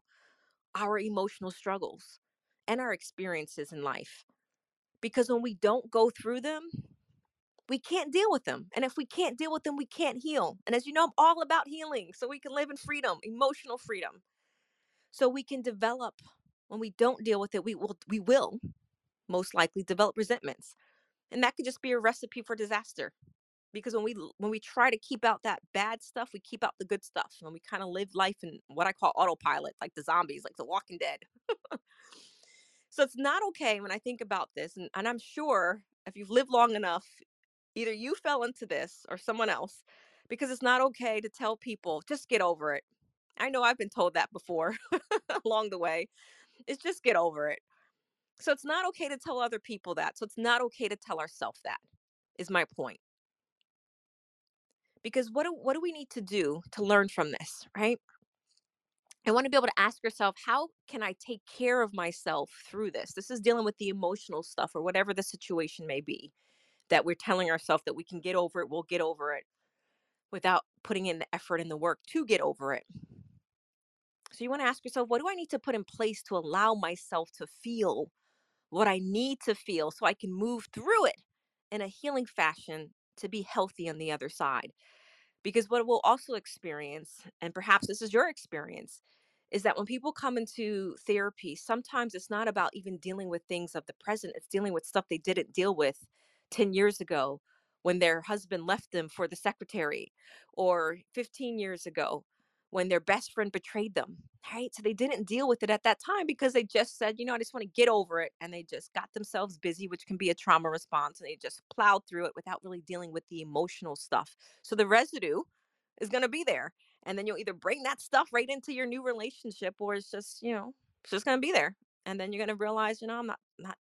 our emotional struggles and our experiences in life. Because when we don't go through them, we can't deal with them. And if we can't deal with them, we can't heal. And as you know, I'm all about healing so we can live in freedom, emotional freedom. So we can develop, when we don't deal with it, we will most likely develop resentments. And that could just be a recipe for disaster. Because when we try to keep out that bad stuff, we keep out the good stuff. And we kind of live life in what I call autopilot, like the zombies, like the Walking Dead. So it's not okay when I think about this. And I'm sure if you've lived long enough, either you fell into this or someone else, because it's not okay to tell people, just get over it. I know I've been told that before along the way. It's just get over it. So it's not okay to tell other people that. So it's not okay to tell ourselves that, is my point. Because what do we need to do to learn from this, right? I want to be able to ask yourself, how can I take care of myself through this? This is dealing with the emotional stuff or whatever the situation may be that we're telling ourselves that we can get over it, we'll get over it, without putting in the effort and the work to get over it. So you want to ask yourself, what do I need to put in place to allow myself to feel what I need to feel so I can move through it in a healing fashion to be healthy on the other side? Because what we'll also experience, and perhaps this is your experience, is that when people come into therapy, sometimes it's not about even dealing with things of the present. It's dealing with stuff they didn't deal with 10 years ago when their husband left them for the secretary, or 15 years ago when their best friend betrayed them, right? So they didn't deal with it at that time because they just said, you know, I just want to get over it. And they just got themselves busy, which can be a trauma response. And they just plowed through it without really dealing with the emotional stuff. So the residue is going to be there. And then you'll either bring that stuff right into your new relationship, or it's just, you know, it's just going to be there. And then you're going to realize, you know, I'm not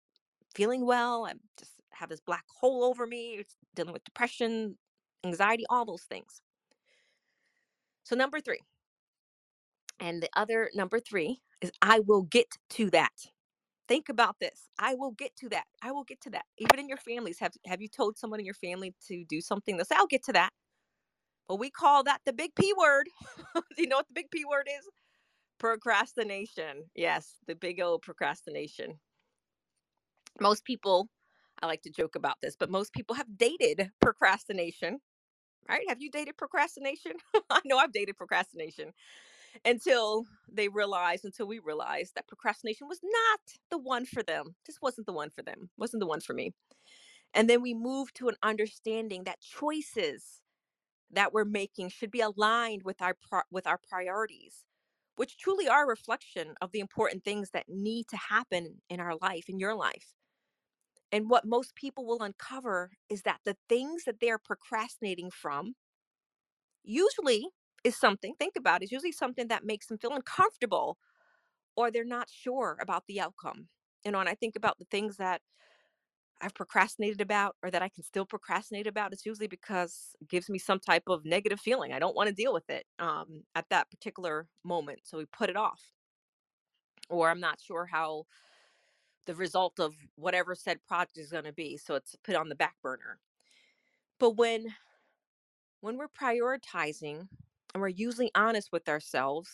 feeling well. I just have this black hole over me. It's dealing with depression, anxiety, all those things. So number three. And the other number three is, I will get to that. Think about this. I will get to that. I will get to that. Even in your families, have you told someone in your family to do something? They'll say, I'll get to that. But we call that the big P word. You know what the big P word is? Procrastination. Yes, the big old procrastination. Most people, I like to joke about this, but most people have dated procrastination, right? Have you dated procrastination? I know I've dated procrastination. Until we realized that procrastination was not the one for them. Just wasn't the one for them. Wasn't the one for me. And then we moved to an understanding that choices that we're making should be aligned with our priorities, which truly are a reflection of the important things that need to happen in our life, in your life. And what most people will uncover is that the things that they are procrastinating from usually is something, think about, is usually something that makes them feel uncomfortable, or they're not sure about the outcome. You know, and I think about the things that I've procrastinated about, or that I can still procrastinate about, it's usually because it gives me some type of negative feeling. I don't want to deal with it at that particular moment. So we put it off. Or I'm not sure how the result of whatever said project is going to be. So it's put on the back burner. But when we're prioritizing, and we're usually honest with ourselves,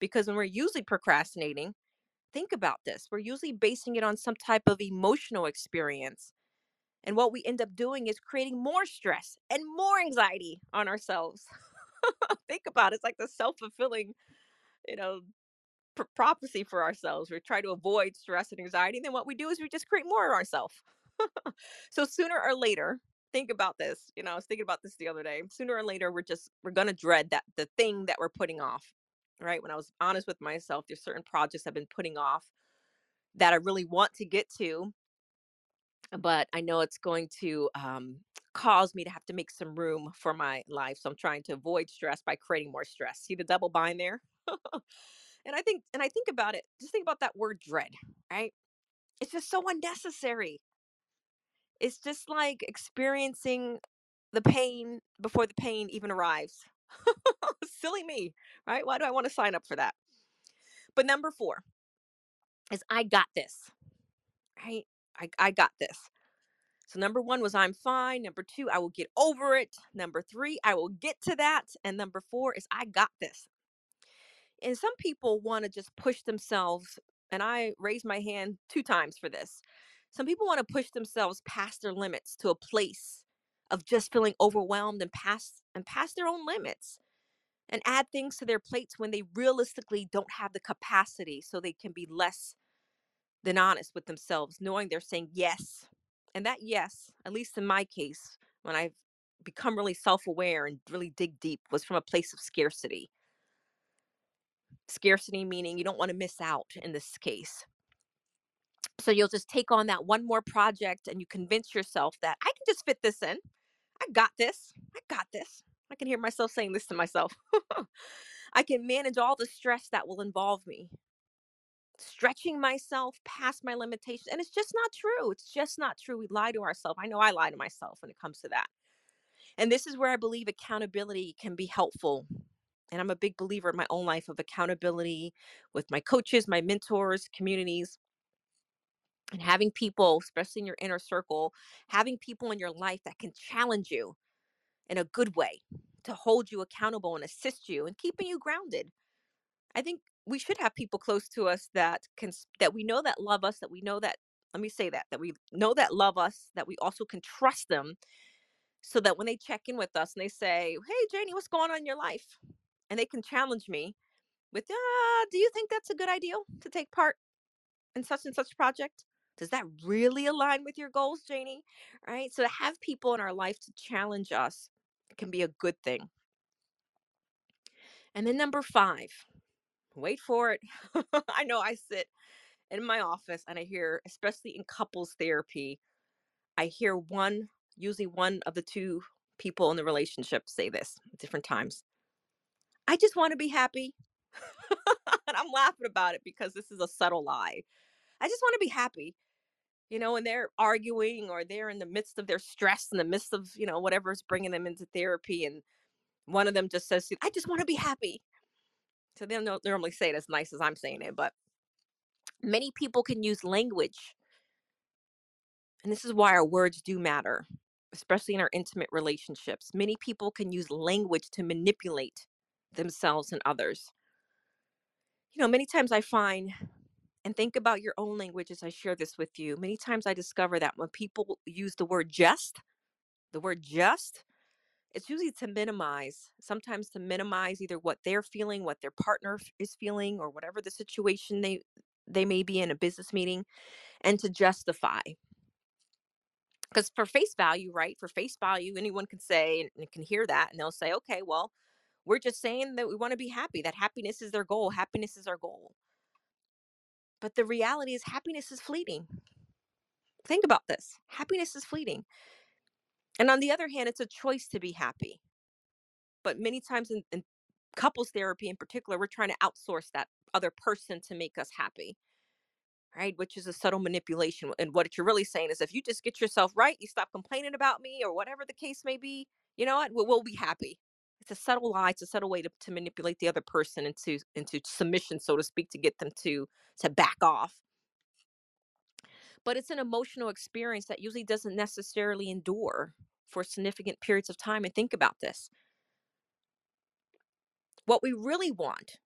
because when we're usually procrastinating, think about this, we're usually basing it on some type of emotional experience. And what we end up doing is creating more stress and more anxiety on ourselves. Think about it. It's like the self-fulfilling, you know, prophecy for ourselves. We try to avoid stress and anxiety. And then what we do is we just create more of ourselves. So sooner or later, think about this. You know, I was thinking about this the other day. Sooner or later, we're going to dread that the thing that we're putting off, right? When I was honest with myself, there's certain projects I've been putting off that I really want to get to, but I know it's going to cause me to have to make some room for my life. So I'm trying to avoid stress by creating more stress. See the double bind there? And I think about it, just think about that word dread, right? It's just so unnecessary. It's just like experiencing the pain before the pain even arrives. Silly me, right? Why do I want to sign up for that? But number four is I got this, right? I got this. So number one was I'm fine. Number two, I will get over it. Number three, I will get to that. And number four is I got this. And some people want to just push themselves. And I raised my hand 2 times for this. Some people want to push themselves past their limits to a place of just feeling overwhelmed and past their own limits and add things to their plates when they realistically don't have the capacity, so they can be less than honest with themselves, knowing they're saying yes. And that yes, at least in my case, when I've become really self-aware and really dig deep, was from a place of scarcity. Scarcity meaning you don't want to miss out in this case. So you'll just take on that one more project and you convince yourself that I can just fit this in. I got this. I got this. I can hear myself saying this to myself. I can manage all the stress that will involve me. Stretching myself past my limitations. And it's just not true. It's just not true. We lie to ourselves. I know I lie to myself when it comes to that. And this is where I believe accountability can be helpful. And I'm a big believer in my own life of accountability with my coaches, my mentors, communities, and having people, especially in your inner circle, having people in your life that can challenge you in a good way, to hold you accountable and assist you and keeping you grounded. I think we should have people close to us that can, that we know that love us, that we know that, let me say that, that we know that love us, that we also can trust them, so that when they check in with us and they say, hey, Janie, what's going on in your life? And they can challenge me with, do you think that's a good idea to take part in such and such project? Does that really align with your goals, Janie? Right? So to have people in our life to challenge us can be a good thing. And then number 5. Wait for it. I know I sit in my office and I hear, especially in couples therapy, I hear usually one of the 2 people in the relationship say this at different times. I just want to be happy. And I'm laughing about it because this is a subtle lie. I just want to be happy, you know, and they're arguing or they're in the midst of their stress, in the midst of, you know, whatever's bringing them into therapy. And one of them just says, I just want to be happy. So they don't normally say it as nice as I'm saying it, but many people can use language. And this is why our words do matter, especially in our intimate relationships. Many people can use language to manipulate themselves and others. You know, many times I find, and think about your own language as I share this with you, many times I discover that when people use the word just, it's usually to minimize, sometimes to minimize either what they're feeling, what their partner is feeling, or whatever the situation they may be in, a business meeting, and to justify. Because for face value, right? For face value, anyone can say and can hear that, and they'll say, okay, well, we're just saying that we want to be happy, that happiness is their goal. Happiness is our goal. But the reality is happiness is fleeting. Think about this. Happiness is fleeting. And on the other hand, it's a choice to be happy. But many times in couples therapy in particular, we're trying to outsource that other person to make us happy, right? Which is a subtle manipulation. And what you're really saying is if you just get yourself right, you stop complaining about me or whatever the case may be, you know what? We'll be happy. It's a subtle lie. It's a subtle way to manipulate the other person into submission, so to speak, to get them to back off. But it's an emotional experience that usually doesn't necessarily endure for significant periods of time. And think about this. What we really want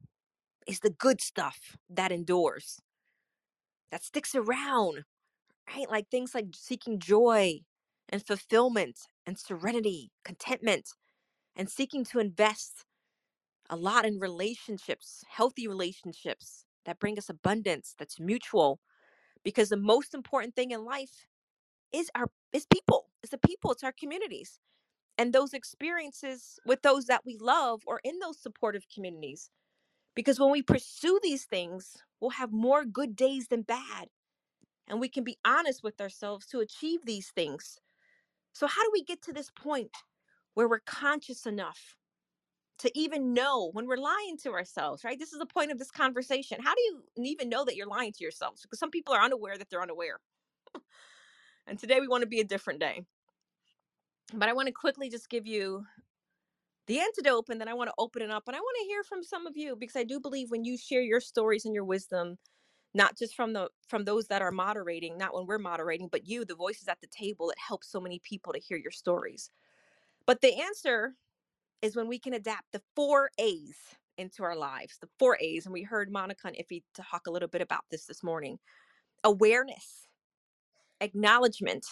is the good stuff that endures, that sticks around, right? Like things like seeking joy and fulfillment and serenity, contentment, and seeking to invest a lot in relationships, healthy relationships that bring us abundance, that's mutual. Because the most important thing in life is people. It's the people. It's our communities. And those experiences with those that we love or in those supportive communities. Because when we pursue these things, we'll have more good days than bad. And we can be honest with ourselves to achieve these things. So how do we get to this point where we're conscious enough to even know when we're lying to ourselves, right? This is the point of this conversation. How do you even know that you're lying to yourselves? Because some people are unaware that they're unaware. And today we want to be a different day. But I want to quickly just give you the antidote, and then I want to open it up. And I want to hear from some of you, because I do believe when you share your stories and your wisdom, not just from those that are moderating, not when we're moderating, but you, the voices at the table, it helps so many people to hear your stories. But the answer is when we can adapt the 4 A's into our lives, the 4 A's. And we heard Monica and Iffy talk a little bit about this morning. Awareness, acknowledgement,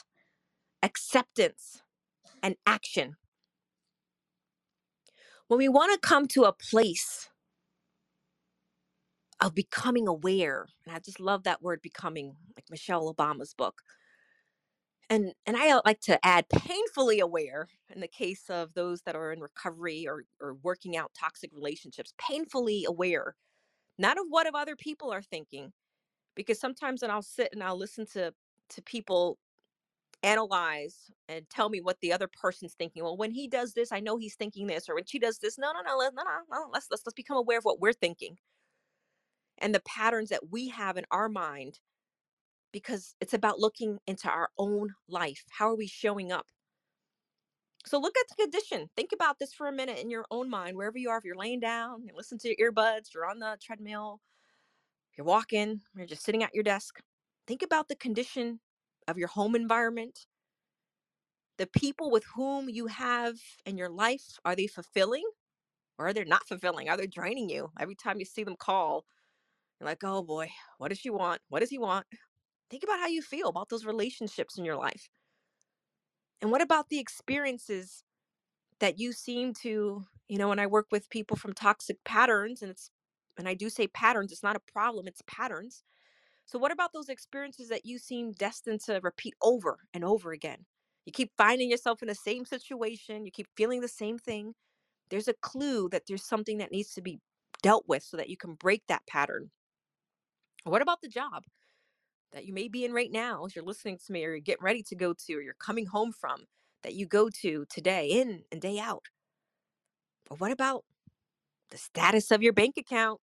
acceptance, and action. When we want to come to a place of becoming aware, and I just love that word becoming, like Michelle Obama's book. And I like to add painfully aware in the case of those that are in recovery or working out toxic relationships, painfully aware, not of what other people are thinking, because sometimes then I'll sit and I'll listen to people analyze and tell me what the other person's thinking. Well, when he does this, I know he's thinking this, or when she does this, no, let's become aware of what we're thinking and the patterns that we have in our mind. Because it's about looking into our own life. How are we showing up? So look at the condition. Think about this for a minute in your own mind, wherever you are. If you're laying down, you listen to your earbuds, you're on the treadmill, you're walking, you're just sitting at your desk. Think about the condition of your home environment. The people with whom you have in your life, are they fulfilling or are they not fulfilling? Are they draining you? Every time you see them call, you're like, oh boy, what does she want? What does he want? Think about how you feel about those relationships in your life. And what about the experiences that you seem to, you know, when I work with people from toxic patterns, and I do say patterns, it's not a problem, it's patterns. So what about those experiences that you seem destined to repeat over and over again? You keep finding yourself in the same situation, you keep feeling the same thing. There's a clue that there's something that needs to be dealt with so that you can break that pattern. What about the job that you may be in right now as you're listening to me, or you're getting ready to go to, or you're coming home from, that you go to today in and day out? But what about the status of your bank account?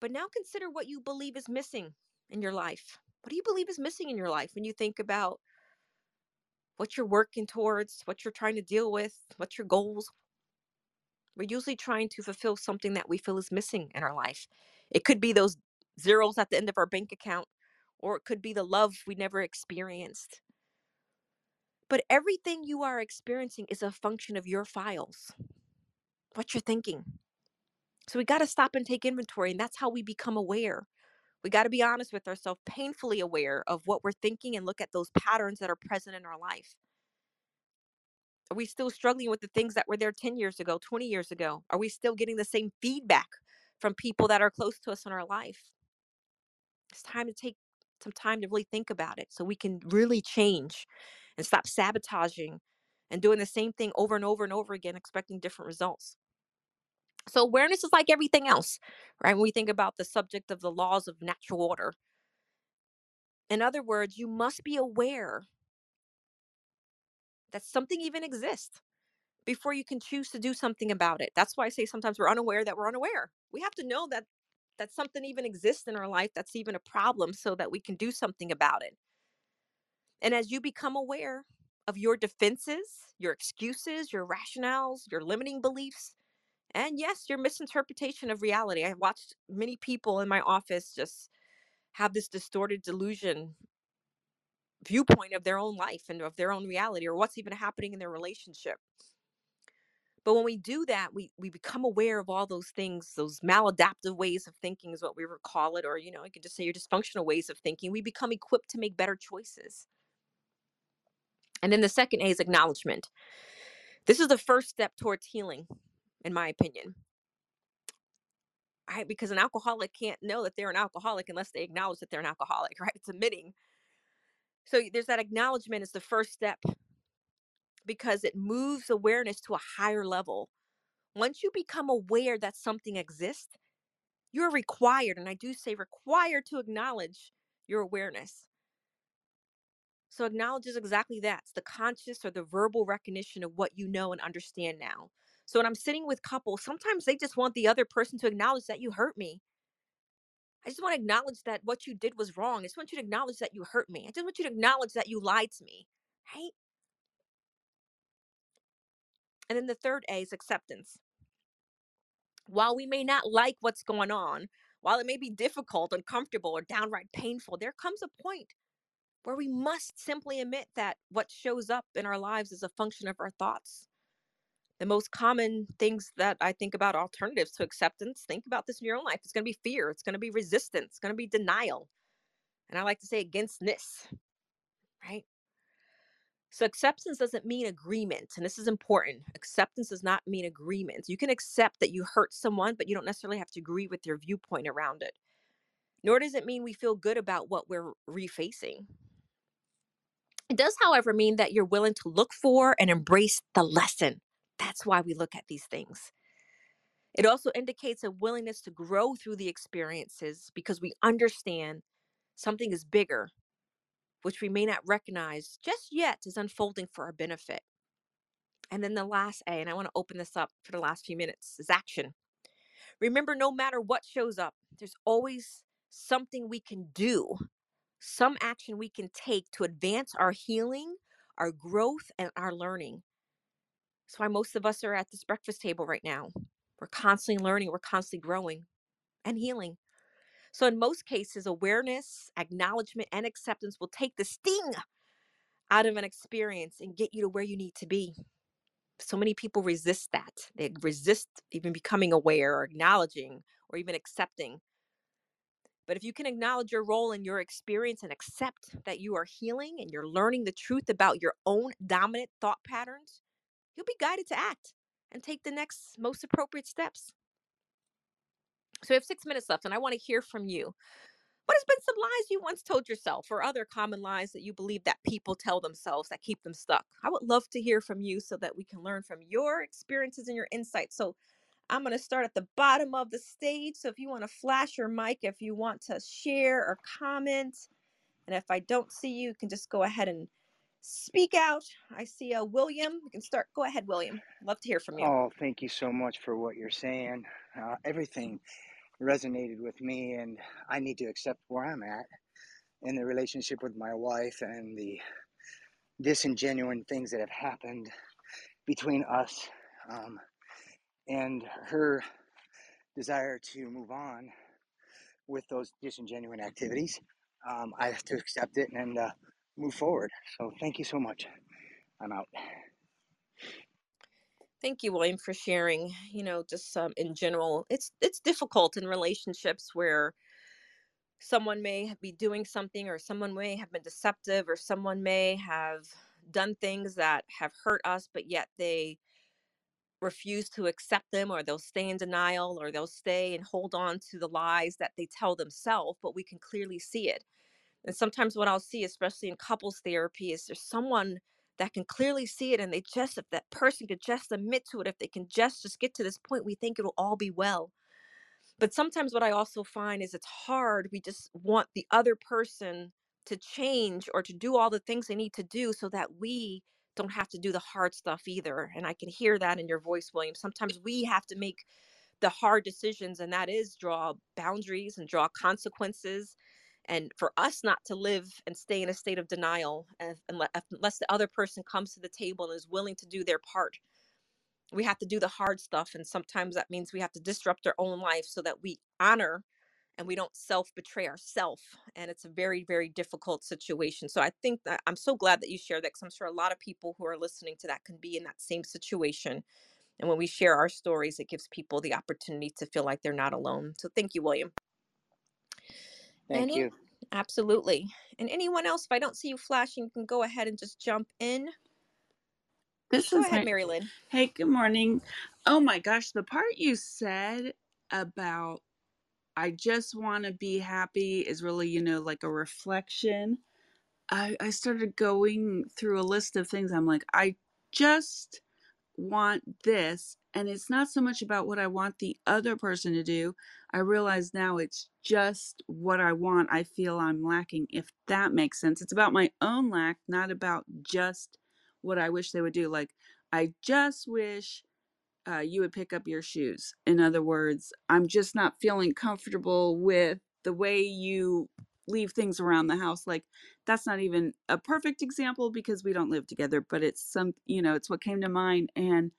But now consider what you believe is missing in your life. What do you believe is missing in your life when you think about what you're working towards, what you're trying to deal with, what's your goals? We're usually trying to fulfill something that we feel is missing in our life. It could be those zeros at the end of our bank account, or it could be the love we never experienced. But everything you are experiencing is a function of your files, what you're thinking. So we got to stop and take inventory, and that's how we become aware. We got to be honest with ourselves, painfully aware of what we're thinking, and look at those patterns that are present in our life. Are we still struggling with the things that were there 10 years ago, 20 years ago? Are we still getting the same feedback from people that are close to us in our life? It's time to take some time to really think about it so we can really change and stop sabotaging and doing the same thing over and over and over again, expecting different results. So awareness is like everything else, right? When we think about the subject of the laws of natural order. In other words, you must be aware that something even exists before you can choose to do something about it. That's why I say sometimes we're unaware that we're unaware. We have to know that something even exists in our life that's even a problem so that we can do something about it. And as you become aware of your defenses, your excuses, your rationales, your limiting beliefs, and yes, your misinterpretation of reality. I've watched many people in my office just have this distorted delusion viewpoint of their own life and of their own reality, or what's even happening in their relationship. But when we do that, we become aware of all those things. Those maladaptive ways of thinking is what we would call it, or, you know, you could just say your dysfunctional ways of thinking. We become equipped to make better choices. And then the second A is acknowledgement. This is the first step towards healing, in my opinion. Right? Because an alcoholic can't know that they're an alcoholic unless they acknowledge that they're an alcoholic, right? It's admitting. So there's that acknowledgement is the first step, because it moves awareness to a higher level. Once you become aware that something exists, you're required, and I do say required, to acknowledge your awareness. So acknowledge is exactly that. It's the conscious or the verbal recognition of what you know and understand now. So when I'm sitting with couples, sometimes they just want the other person to acknowledge that you hurt me. I just want to acknowledge that what you did was wrong. I just want you to acknowledge that you hurt me. I just want you to acknowledge that you lied to me, right? And then the third A is acceptance. While we may not like what's going on, while it may be difficult, uncomfortable, or downright painful, there comes a point where we must simply admit that what shows up in our lives is a function of our thoughts. The most common things that I think about alternatives to acceptance, think about this in your own life. It's going to be fear. It's going to be resistance. It's going to be denial. And I like to say againstness, right? So acceptance doesn't mean agreement. And this is important. Acceptance does not mean agreement. You can accept that you hurt someone, but you don't necessarily have to agree with their viewpoint around it. Nor does it mean we feel good about what we're refacing. It does, however, mean that you're willing to look for and embrace the lesson. That's why we look at these things. It also indicates a willingness to grow through the experiences because we understand something is bigger, which we may not recognize just yet is unfolding for our benefit. And then the last A, and I want to open this up for the last few minutes, is action. Remember, no matter what shows up, there's always something we can do, some action we can take to advance our healing, our growth, and our learning. That's why most of us are at this breakfast table right now. We're constantly learning, we're constantly growing and healing. So in most cases, awareness, acknowledgement, and acceptance will take the sting out of an experience and get you to where you need to be. So many people resist that. They resist even becoming aware or acknowledging or even accepting. But if you can acknowledge your role in your experience and accept that you are healing and you're learning the truth about your own dominant thought patterns, you'll be guided to act and take the next most appropriate steps. So we have 6 minutes left, and I want to hear from you. What has been some lies you once told yourself or other common lies that you believe that people tell themselves that keep them stuck? I would love to hear from you so that we can learn from your experiences and your insights. So I'm going to start at the bottom of the stage. So if you want to flash your mic, if you want to share or comment, and if I don't see you, you can just go ahead and speak out. I see William. You can start. Go ahead, William. Love to hear from you. Oh, thank you so much for what you're saying. Everything resonated with me, and I need to accept where I'm at in the relationship with my wife and the disingenuine things that have happened between us and her desire to move on with those disingenuine activities. I have to accept it and move forward. So thank you so much. I'm out. Thank you, William, for sharing. You know, just in general, it's difficult in relationships where someone may be doing something, or someone may have been deceptive, or someone may have done things that have hurt us, but yet they refuse to accept them, or they'll stay in denial, or they'll stay and hold on to the lies that they tell themselves, but we can clearly see it. And sometimes what I'll see, especially in couples therapy, is there's someone that can clearly see it, and they just, if that person could just admit to it, if they can just get to this point, we think it'll all be well. But sometimes what I also find is it's hard. We just want the other person to change or to do all the things they need to do so that we don't have to do the hard stuff either. And I can hear that in your voice, William. Sometimes we have to make the hard decisions, and that is draw boundaries and draw consequences. And for us not to live and stay in a state of denial unless the other person comes to the table and is willing to do their part. We have to do the hard stuff. And sometimes that means we have to disrupt our own life so that we honor and we don't self-betray ourselves. And it's a very, very difficult situation. So I think that I'm so glad that you shared that, because I'm sure a lot of people who are listening to that can be in that same situation. And when we share our stories, it gives people the opportunity to feel like they're not alone. So thank you, William. Thank you. Absolutely. And anyone else, if I don't see you flashing, you can go ahead and just jump in. Go ahead, Mary Lynn. Hey, good morning. Oh my gosh, the part you said about I just want to be happy is really, you know, like a reflection. I started going through a list of things. I'm like, I just want this. And it's not so much about what I want the other person to do. I realize now it's just what I want. I feel I'm lacking, if that makes sense. It's about my own lack, not about just what I wish they would do. Like, I just wish you would pick up your shoes. In other words, I'm just not feeling comfortable with the way you leave things around the house. Like, that's not even a perfect example because we don't live together, but it's some, you know, it's what came to mind. And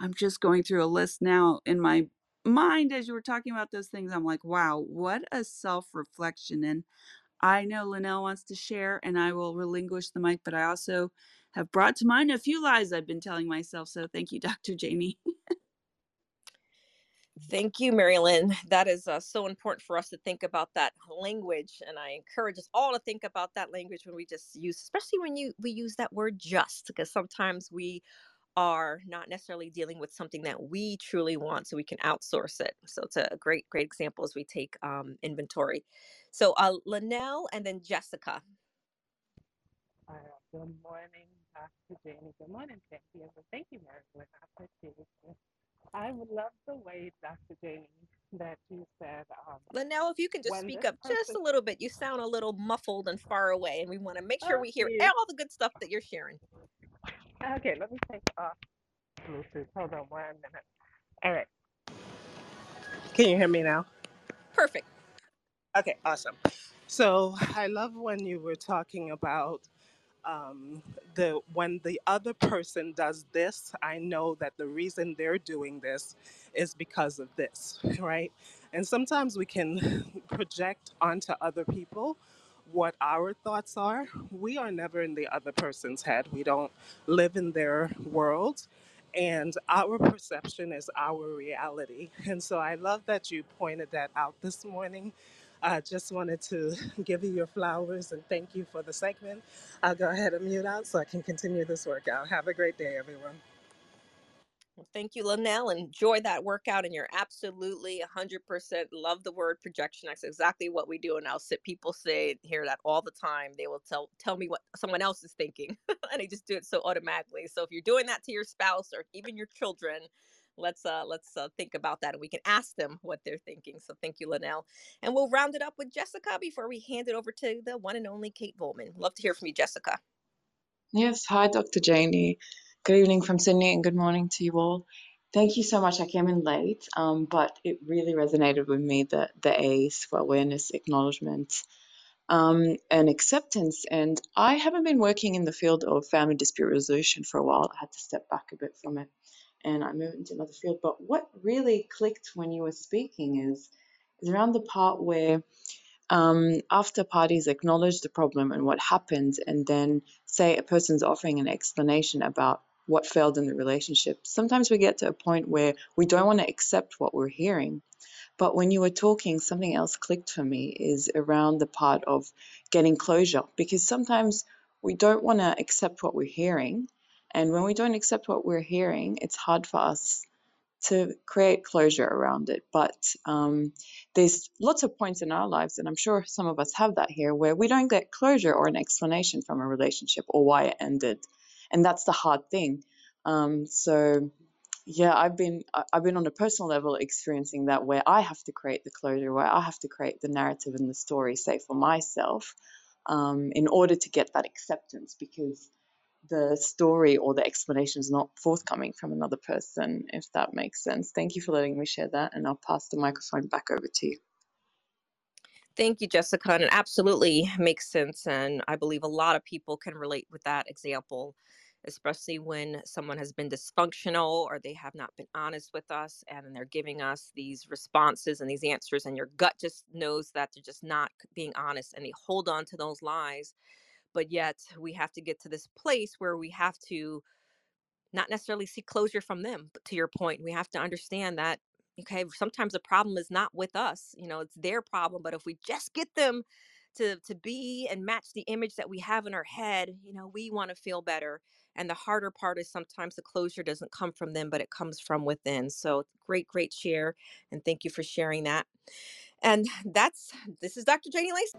I'm just going through a list now in my mind as you were talking about those things. I'm like, wow, what a self-reflection. And I know Linnell wants to share and I will relinquish the mic, but I also have brought to mind a few lies I've been telling myself. So thank you, Dr. Janie. Thank you, Mary Lynn. That is so important for us to think about that language. And I encourage us all to think about that language when we just use, especially when we use that word just, because sometimes we are not necessarily dealing with something that we truly want, so we can outsource it. So it's a great, great example as we take inventory. So Linnell and then Jessica. Good morning, Dr. Janie. Good morning, Cynthia. Thank you, Mary Lynn. I appreciate it. I love the way, Dr. Janie, that you said. Linnell, if you can just speak up just a little bit. You sound a little muffled and far away, and we want to make sure we hear all the good stuff that you're sharing. Okay, let me take off Bluetooth. Hold on 1 minute. All right. Can you hear me now? Perfect. Okay, awesome. So I love when you were talking about when the other person does this, I know that the reason they're doing this is because of this, right? And sometimes we can project onto other people what our thoughts are. We are never in the other person's head. We don't live in their world. And our perception is our reality. And so I love that you pointed that out this morning. I just wanted to give you your flowers and thank you for the segment. I'll go ahead and mute out so I can continue this workout. Have a great day, everyone. Well, thank you, Linnell. Enjoy that workout. And you're absolutely 100% love the word projection. That's exactly what we do. And I'll sit, people say, hear that all the time. They will tell me what someone else is thinking and they just do it so automatically. So if you're doing that to your spouse or even your children, let's think about that, and we can ask them what they're thinking. So thank you, Linnell. And we'll round it up with Jessica before we hand it over to the one and only Kate Volman. Love to hear from you, Jessica. Yes. Hi, Dr. Janie. Good evening from Sydney and good morning to you all. Thank you so much. I came in late, but it really resonated with me, the A's for awareness, acknowledgement, and acceptance. And I haven't been working in the field of family dispute resolution for a while. I had to step back a bit from it, and I moved into another field. But what really clicked when you were speaking is around the part where after parties acknowledge the problem and what happened, and then say a person's offering an explanation about what failed in the relationship. Sometimes we get to a point where we don't want to accept what we're hearing. But when you were talking, something else clicked for me is around the part of getting closure, because sometimes we don't want to accept what we're hearing. And when we don't accept what we're hearing, it's hard for us to create closure around it. But there's lots of points in our lives, and I'm sure some of us have that here, where we don't get closure or an explanation from a relationship or why it ended. And that's the hard thing. So yeah, I've been on a personal level experiencing that, where I have to create the closure, where I have to create the narrative and the story, say for myself, in order to get that acceptance, because the story or the explanation is not forthcoming from another person, if that makes sense. Thank you for letting me share that, and I'll pass the microphone back over to you. Thank you, Jessica, and it absolutely makes sense, and I believe a lot of people can relate with that example, especially when someone has been dysfunctional or they have not been honest with us, and they're giving us these responses and these answers, and your gut just knows that they're just not being honest, and they hold on to those lies. But yet we have to get to this place where we have to not necessarily seek closure from them. But to your point, we have to understand that, okay, sometimes the problem is not with us, you know, it's their problem. But if we just get them to be and match the image that we have in our head, you know, we want to feel better. And the harder part is sometimes the closure doesn't come from them, but it comes from within. So great, great share. And thank you for sharing that. And this is Dr. Janie Lacy.